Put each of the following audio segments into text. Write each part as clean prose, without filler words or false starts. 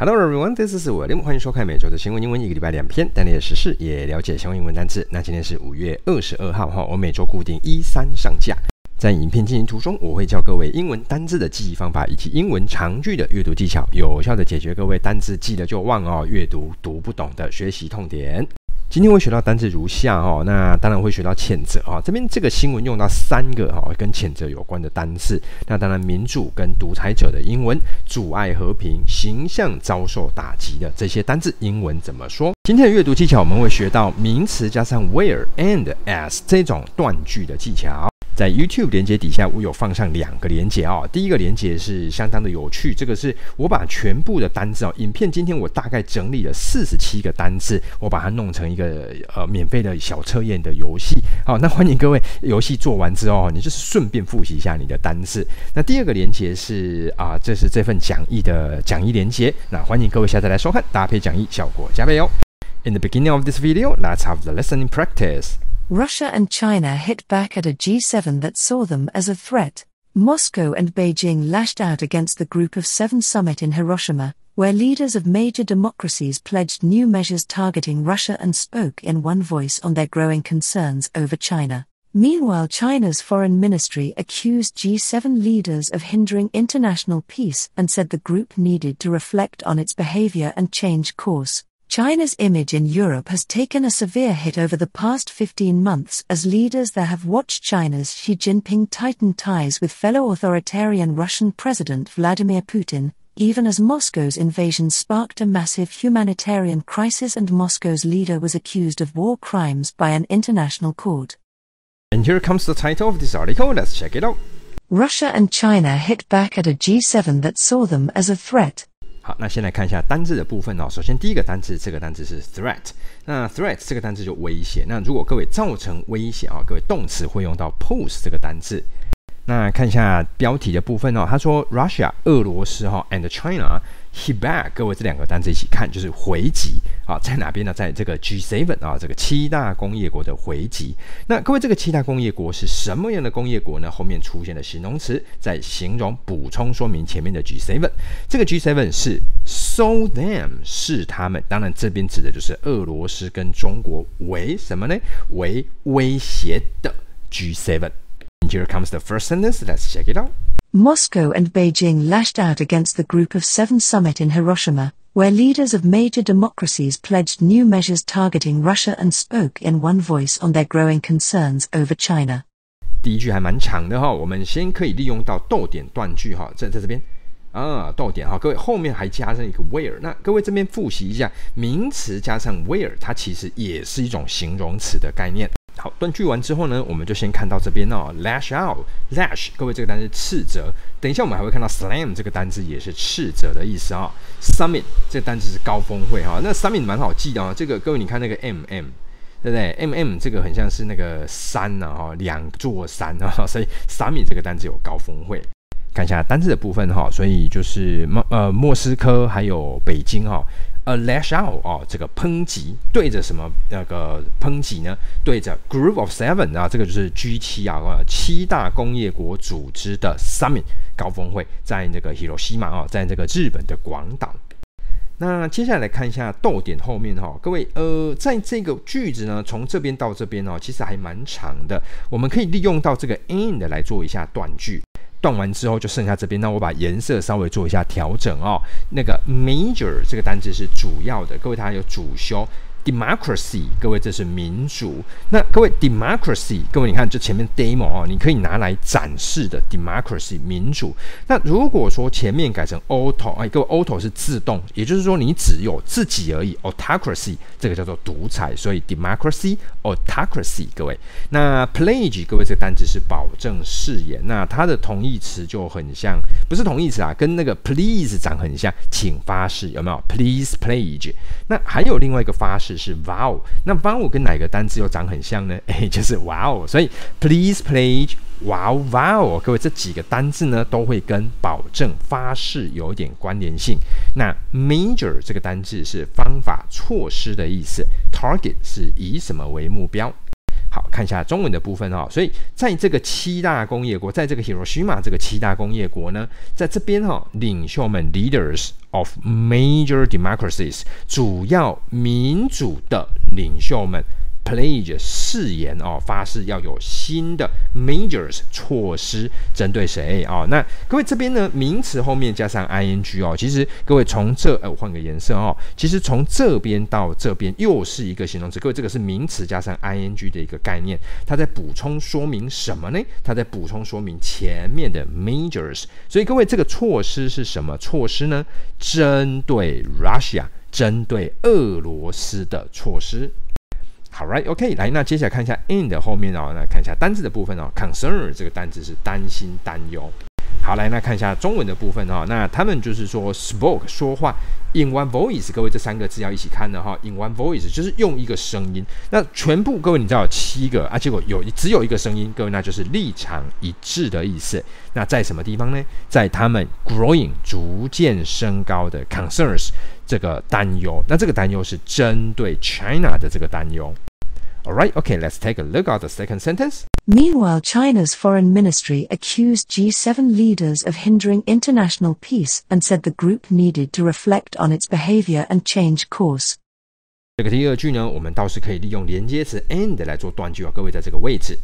Hello everyone, this is William， 欢迎收看每周的新闻英文，一个礼拜2篇，带你的时事也了解相关英文单字。那今天是5月22号，我每周固定1、3上架。在影片进行途中，我会教各位英文单字的记忆方法，以及英文长句的阅读技巧，有效的解决各位单字记得就忘哦，阅读读不懂的学习痛点。今天会学到单字如下哦，那当然会学到谴责哦，这边这个新闻用到3个哦跟谴责有关的单字，那当然民主跟独裁者的英文，阻碍和平，形象遭受打击的这些单字英文怎么说？今天的阅读技巧我们会学到名词加上 where and as 这种断句的技巧。在 YouTube 连结底下，我有放上2个连结哦。第一个连结是相当的有趣，这个是我把全部的单字哦，影片今天我大概整理了47个单字，我把它弄成一个免费的小测验的游戏。好，那欢迎各位游戏做完之后，你就是顺便复习一下你的单字。那第2个连结是这是这份讲义的讲义连结，那欢迎各位下载来收看，搭配讲义效果加倍哦。In the beginning of this video, let's have the lesson in practice. Russia and China hit back at a G7 that saw them as a threat. Moscow and Beijing lashed out against the Group of 7 summit in Hiroshima, where leaders of major democracies pledged new measures targeting Russia and spoke in one voice on their growing concerns over China. Meanwhile, China's foreign ministry accused G7 leaders of hindering international peace and said the group needed to reflect on its behavior and change course. China's image in Europe has taken a severe hit over the past 15 months as leaders there have watched China's Xi Jinping tighten ties with fellow authoritarian Russian President Vladimir Putin, even as Moscow's invasion sparked a massive humanitarian crisis and Moscow's leader was accused of war crimes by an international court. And here comes the title of this article, let's check it out. Russia and China hit back at a G7 that saw them as a threat. 好，那先来看一下单字的部分哦。首先第一个单字，这个单字是 threat。那 threat 这个单字就威胁。那如果各位造成威胁啊，各位动词会用到 pose 这个单字。那看一下标题的部分哦，他说 Russia 俄罗斯and China hit back， 各位这2个单字一起看，就是回击啊，在哪边呢？在这个 G7 啊，这个7大工业国的回击。那各位这个7大工业国是什么样的工业国呢？后面出现的形容词在形容补充说明前面的 G7。这个 G7 是 saw them 是他们，当然这边指的就是俄罗斯跟中国为什么呢？为威胁的 G7。And here comes the first sentence. Let's check it out. Moscow and Beijing lashed out against the Group of 7 summit in Hiroshima, where leaders of major democracies pledged new measures targeting Russia and spoke in one voice on their growing concerns over China. 第一句还蛮长的，我们先可以利用到逗点断句，在这边逗点，各位后面还加上一个 where， 那各位这边复习一下，名词加上 where， 它其实也是一种形容词的概念。好，断句完之后呢，我们就先看到这边哦 ，lash out，lash， 各位这个单字斥责。等一下我们还会看到 slam 这个单字也是斥责的意思哦。Summit 这个单字是高峰会哈、哦，那 summit 蛮好记的哦。这个各位你看那个 mm， 对不对 ？mm 这个很像是那个山呐、啊、哈，2座山啊、哦，所以 summit 这个单字有高峰会。看一下单字的部分哈、哦，所以就是莫斯科还有北京哈、哦。lash out 哦，这个抨击对着什么那个抨击呢？对着 Group of 7啊，这个就是 G7 啊，7大工业国组织的 Summit 高峰会，在那个 Hiroshima 啊，在这个日本的广岛。那接下来看一下逗点后面哈、哦，各位在这个句子呢，从这边到这边哦，其实还蛮长的，我们可以利用到这个 and 来做一下断句。断完之后就剩下这边，那我把颜色稍微做一下调整哦。那个 major 这个单字是主要的，各位它有主修 democracy， 各位这是民主。那各位 democracy， 各位你看这前面 demo 哦，你可以拿来展示的 democracy 民主。那如果说前面改成 auto， 哎，各位 auto 是自动，也就是说你只有自己而已 autocracy 这个叫做独裁，所以 democracy autocracy 各位。那 pledge 各位这个单字是保证誓言，那它的同义词就很像，不是同义词啊，跟那个 please 长很像，请发誓有没有 ？Please pledge。那还有另外一个发誓是 vow， 那 vow 跟哪个单字又长很像呢？就是 wow， 所以 please pledge wow vow， 各位这几个单字呢都会跟保证发誓有一点关联性。那 measure 这个单字是方法措施的意思 ，target 是以什么为目标。好，看一下中文的部分哦。所以在这个七大工业国，在这个 Hiroshima 这个七大工业国呢，在这边哦，领袖们 leaders of major democracies 主要民主的领袖们 pledge 誓言哦，发誓要有新的 measures 措施针对谁哦？那各位这边呢，名词后面加上 ing 哦，其实各位从这我换个颜色哦，其实从这边到这边又是一个形容词，各位这个是名词加上 ing 的一个概念，它在补充说明什么呢？它在补充说明前面的 measures， 所以各位这个措施是什么措施呢？针对 Russia， 针对俄罗斯的措施。好 ，right，OK，、okay, 来，那接下来看一下 in 的后面哦，那看一下单字的部分哦 ，concern 这个单字是担心、担忧。好，来，那看一下中文的部分哦，那他们就是说 spoke 说话 ，in one voice， 各位这三个字要一起看的哈、哦、，in one voice 就是用一个声音。那全部各位你知道有7个啊，结果只有一个声音，各位那就是立场一致的意思。那在什么地方呢？在他们 growing 逐渐升高的 concerns 这个担忧，那这个担忧是针对 China 的这个担忧。Alright, okay, let's take a look at the second sentence. Meanwhile, China's foreign ministry accused G7 leaders of hindering international peace and said the group needed to reflect on its behavior and change course. 这个第二句呢，我们倒是可以利用连接词 and 来做断句啊，各位在这个位置。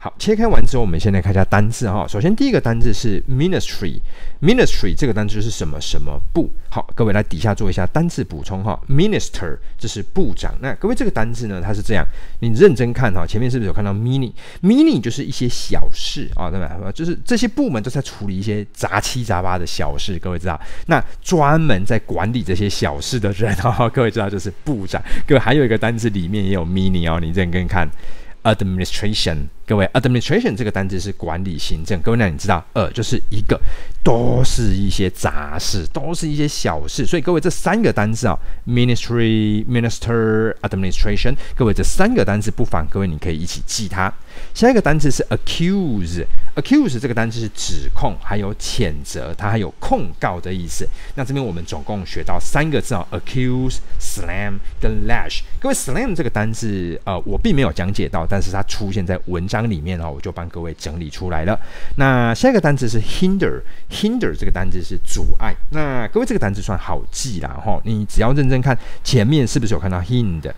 好，切开完之后，我们先来看一下单字哈。首先，第一个单字是 ministry，ministry 这个单字是什么什么部？好，各位来底下做一下单字补充哈。minister 这是部长。那各位这个单字呢，它是这样，你认真看哈，前面是不是有看到 mini 就是一些小事啊，对吧？就是这些部门都在处理一些杂七杂八的小事，各位知道。那专门在管理这些小事的人哈，各位知道就是部长。各位还有一个单字里面也有 mini 哦，你认真看。administration， 各位 administration 这个单字是管理行政，各位那你知道，就是一个都是一些杂事，都是一些小事，所以各位这三个单字啊、哦、，ministry、minister、administration， 各位这三个单字不妨各位你可以一起记它。下一个单字是 accuse，accuse 这个单字是指控，还有谴责，它还有控告的意思。那这边我们总共学到3个字啊、哦、，accuse、slam 跟 lash。各位 slam 这个单字我并没有讲解到，但是它出现在文章里面哦，我就帮各位整理出来了。那下一个单字是 hinder 这个单字是阻碍。那各位这个单字算好记啦哈、哦，你只要认真看前面是不是有看到 hind，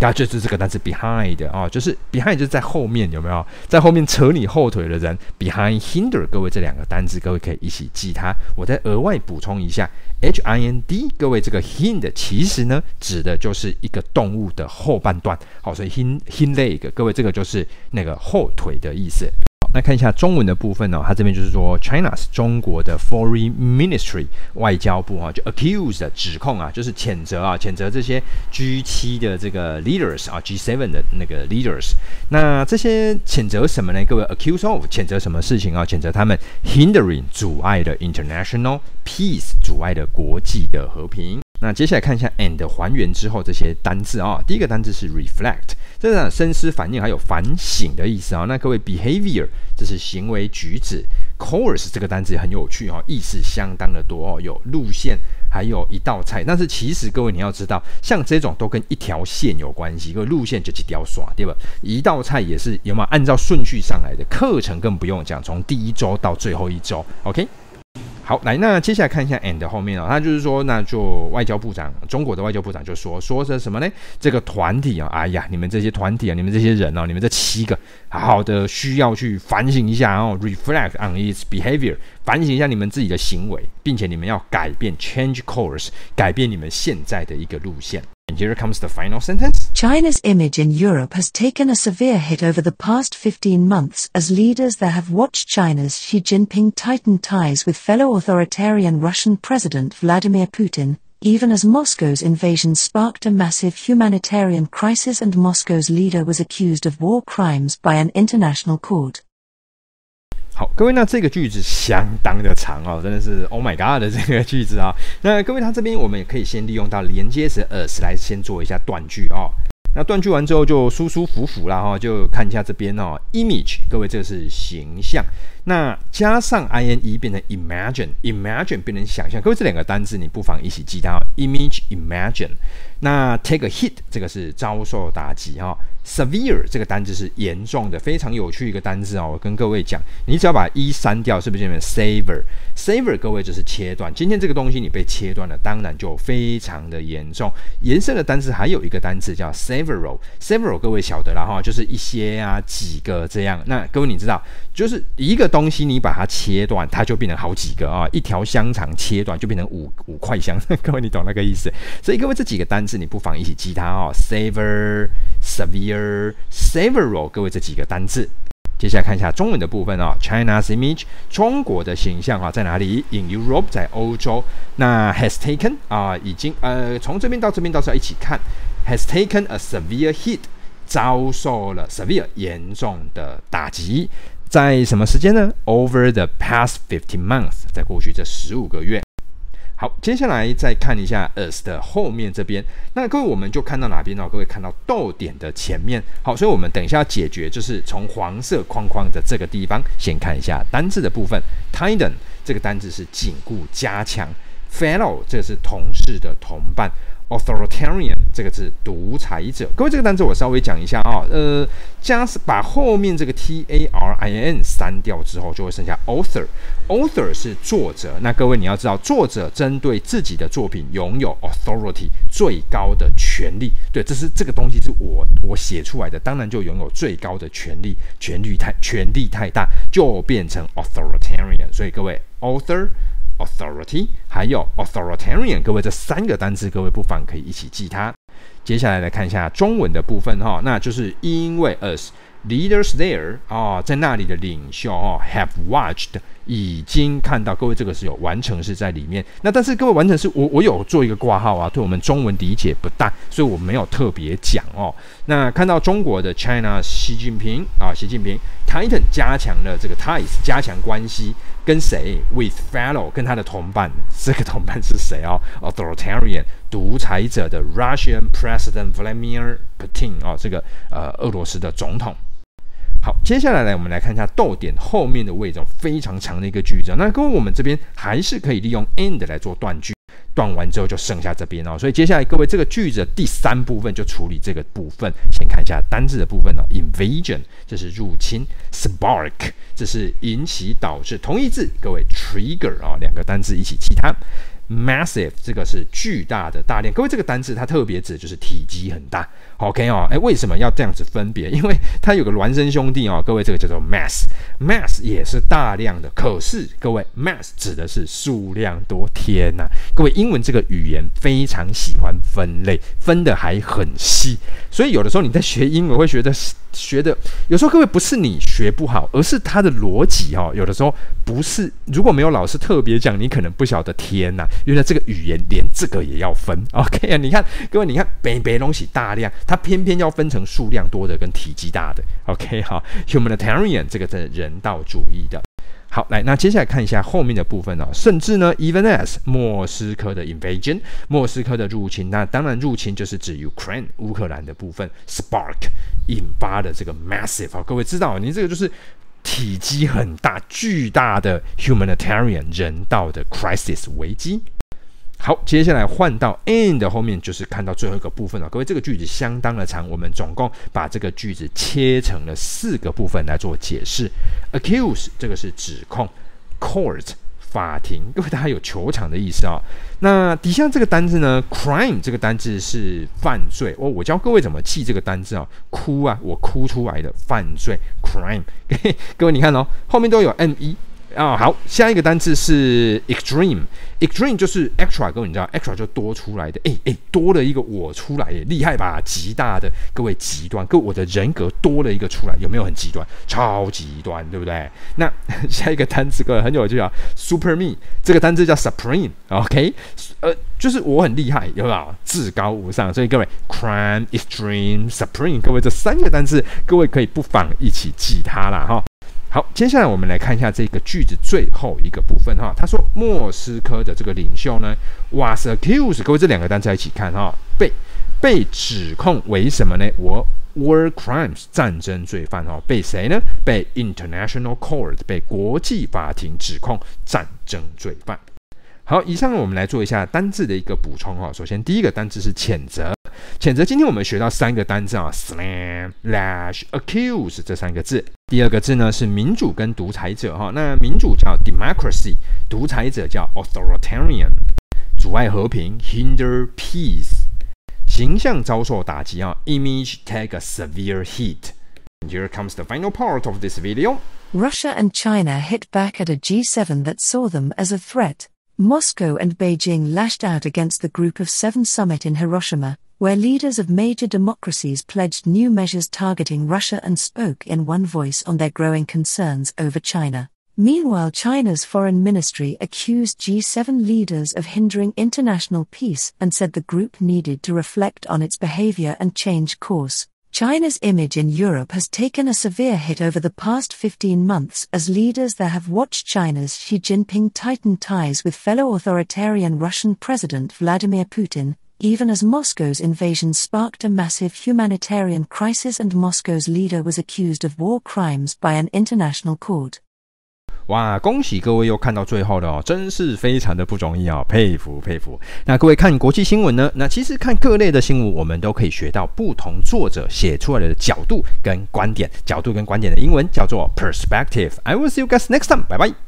那就是这个单字 behind 哦，就是 behind 就是在后面，有没有在后面扯你后腿的人 behind hinder， 各位这两个单字各位可以一起记它。我再额外补充一下 hind， 各位这个 hind 其实呢指的就是一个动物的后半段，好，所以 hind leg 各位这个就是那个后腿的意思。那看一下中文的部分哦，它这边就是说 China's 中国的 Foreign Ministry 外交部啊，就 accused 指控啊，就是谴责啊，谴责这些 G7 的这个 leaders 啊 ，G7 的那个 leaders。那这些谴责什么呢？各位 accuse of 谴责什么事情啊？谴责他们 hindering 阻碍的 international peace 阻碍的国际的和平。那接下来看一下 and 还原之后这些单字啊、哦，第一个单字是 reflect， 这是深思反应还有反省的意思啊、哦。那各位 behavior 这是行为举止 ，course 这个单字很有趣哦，意思相当的多哦，有路线还有一道菜。但是其实各位你要知道，像这种都跟一条线有关系，各位路线就一条线，对吧？一道菜也是有没有按照顺序上来的，课程更不用讲，从第一周到最后一周 ，OK。好，来，那接下来看一下 and 后面哦，他就是说，那就外交部长，中国的外交部长就说是什么呢？这个团体啊、哦，哎呀，你们这些团体啊，你们这些人啊、哦，你们这7个，好好的需要去反省一下哦 ，reflect on its behavior， 反省一下你们自己的行为，并且你们要改变 change course， 改变你们现在的一个路线。And here comes the final sentence. China's image in Europe has taken a severe hit over the past 15 months as leaders there have watched China's Xi Jinping tighten ties with fellow authoritarian Russian President Vladimir Putin, even as Moscow's invasion sparked a massive humanitarian crisis and Moscow's leader was accused of war crimes by an international court.好，各位，那这个句子相当的长哦，真的是 Oh my God 的这个句子啊、哦。那各位，它这边我们也可以先利用到连接词 as 来先做一下断句哦。那断句完之后就舒舒服服啦哈、哦，就看一下这边哦 ，image， 各位这是形象。那加上 ine 变成 imagine 变成想象，各位这两个单字你不妨一起记到 image imagine。那 take a hit 这个是遭受打击哈、哦、，severe 这个单字是严重的，非常有趣一个单字哦。我跟各位讲，你只要把 e 删掉，是不是就变成 sever？sever 各位就是切断。今天这个东西你被切断了，当然就非常的严重。延伸的单字还有一个单字叫 several，several 各位晓得啦哈、哦，就是一些啊几个这样。那各位你知道，就是一个东西你把它切断，它就变成好几个啊、哦。一条香肠切断就变成五块香，各位你懂那个意思。所以各位这几个单字你不妨一起记它哦 ，savor、severe、several， 各位这几个单字。接下来看一下中文的部分哦 ，China's image， 中国的形象啊在哪里 ？In Europe， 在欧洲。那 has taken 啊、已经从这边到这边都是要一起看 ，has taken a severe hit， 遭受了 severe 严重的打击。在什么时间呢 ？Over the past 15 months， 在过去这15个月。好，接下来再看一下 as 的后面这边。那各位我们就看到哪边呢？各位看到逗点的前面。好，所以我们等一下解决就是从黄色框框的这个地方，先看一下单字的部分。Tighten 这个单字是紧固、加强。Fellow 这个是同事的同伴。Authoritarian 这个是独裁者。各位这个单字我稍微讲一下啊、哦，加把后面这个 TARIN 删掉之后，就会剩下 author。author 是作者，那各位你要知道，作者针对自己的作品拥有 authority 最高的权利。对，这个东西是我写出来的，当然就拥有最高的权利。权力太大，就变成 authoritarian。所以各位 author。authority 还有 authoritarian， 各位这三个单字，各位不妨可以一起记它。接下来来看一下中文的部分哈、哦，那就是因为 as leaders there 啊、哦，在那里的领袖哦 have watched 已经看到，各位这个是有完成式在里面。那但是各位完成式我有做一个挂号啊，对我们中文理解不大，所以我没有特别讲哦。那看到中国的 China 习近平 tighten 加强了这个 ties 加强关系。跟谁 ？With fellow， 跟他的同伴。这个同伴是谁哦 ？Authoritarian， 独裁者的 Russian President Vladimir Putin 哦，这个俄罗斯的总统。好，接下来我们来看一下逗点后面的位置，非常长的一个句子。那各位，我们这边还是可以利用 and 来做断句。断完之后就剩下这边哦，所以接下来各位这个句子的第三部分就处理这个部分。先看一下单字的部分哦 ，invasion 这是入侵 ，spark 这是引起导致，同义字各位 trigger 啊、哦，两个单字一起记它。massive 这个是巨大的大量，各位这个单字它特别指就是体积很大 ，OK 哦，哎为什么要这样子分别？因为它有个孪生兄弟哦，各位这个叫做 mass 也是大量的，可是各位 mass 指的是数量多，天哪，各位英文这个语言非常喜欢分类，分的还很细，所以有的时候你在学英文会学的，有时候各位不是你学不好，而是它的逻辑哦，有的时候不是，如果没有老师特别讲，你可能不晓得，天哪。原来这个语言连这个也要分 ，OK 啊？你看各位，你看北东西大量，它偏偏要分成数量多的跟体积大的 ，OK 哈 ？Humanitarian 这个是人道主义的。好，来，那接下来看一下后面的部分哦。甚至呢 ，even as 莫斯科的 invasion， 莫斯科的入侵，那当然入侵就是指 Ukraine 乌克兰的部分 ，spark 引发的这个 massive 哦，各位知道，你这个就是。体积很大、巨大的 humanitarian 人道的 crisis 危机。好，接下来换到 and 的后面，就是看到最后一个部分了。各位，这个句子相当的长，我们总共把这个句子切成了4个部分来做解释。accuse 这个是指控 ，court 法庭，各位大家有球场的意思哦。那底下这个单字呢 ，crime 这个单字是犯罪哦。我教各位怎么记这个单字哦，哭啊，我哭出来的犯罪 crime。各位你看哦，后面都有 me 啊、哦。好，下一个单字是 extreme 就是 extra， 各位你知道 extra 就多出来的，多了一个我出来耶，厉害吧？极大的，各位极端，各位我的人格多了一个出来，有没有很极端？超极端，对不对？那下一个单字各位很有趣啊 ，super me 这个单字叫 supreme，OK，、okay? 就是我很厉害，有没有？至高无上，所以各位 crime、extreme、supreme， 各位这3个单字，各位可以不妨一起记它啦哈。好，接下来我们来看一下这个句子最后一个部分哈。他说莫斯科的这个领袖呢 was accused， 各位这两个单词一起看哈，被被指控为什么呢？War crimes 战争罪犯哦，被谁呢？被 International Court 被国际法庭指控战争罪犯。好，以上我们来做一下单字的一个补充哦。首先第一个单字是谴责，谴责今天我们学到三个单字啊 ，slam、lash、accuse 这三个字。第二个字呢是民主跟独裁者哈，那民主叫 democracy， 独裁者叫 authoritarian， 阻碍和平 hinder peace。 形象遭受打击啊 ，image take a severe hit. And here comes the final part of this video. Russia and China hit back at a G7 that saw them as a threat. Moscow and Beijing lashed out against the Group of Seven summit in Hiroshima, where leaders of major democracies pledged new measures targeting Russia and spoke in one voice on their growing concerns over China. Meanwhile, China's foreign ministry accused G7 leaders of hindering international peace and said the group needed to reflect on its behavior and change course. China's image in Europe has taken a severe hit over the past 15 months as leaders there have watched China's Xi Jinping tighten ties with fellow authoritarian Russian President Vladimir Putin, even as Moscow's invasion sparked a massive humanitarian crisis and Moscow's leader was accused of war crimes by an international court. 哇，恭喜各位又看到最后了哦，真是非常的不容易哦，佩服佩服。那各位看国际新闻呢？那其实看各类的新闻，我们都可以学到不同作者写出来的角度跟观点。角度跟观点的英文叫做 perspective。I will see you guys next time. Bye bye.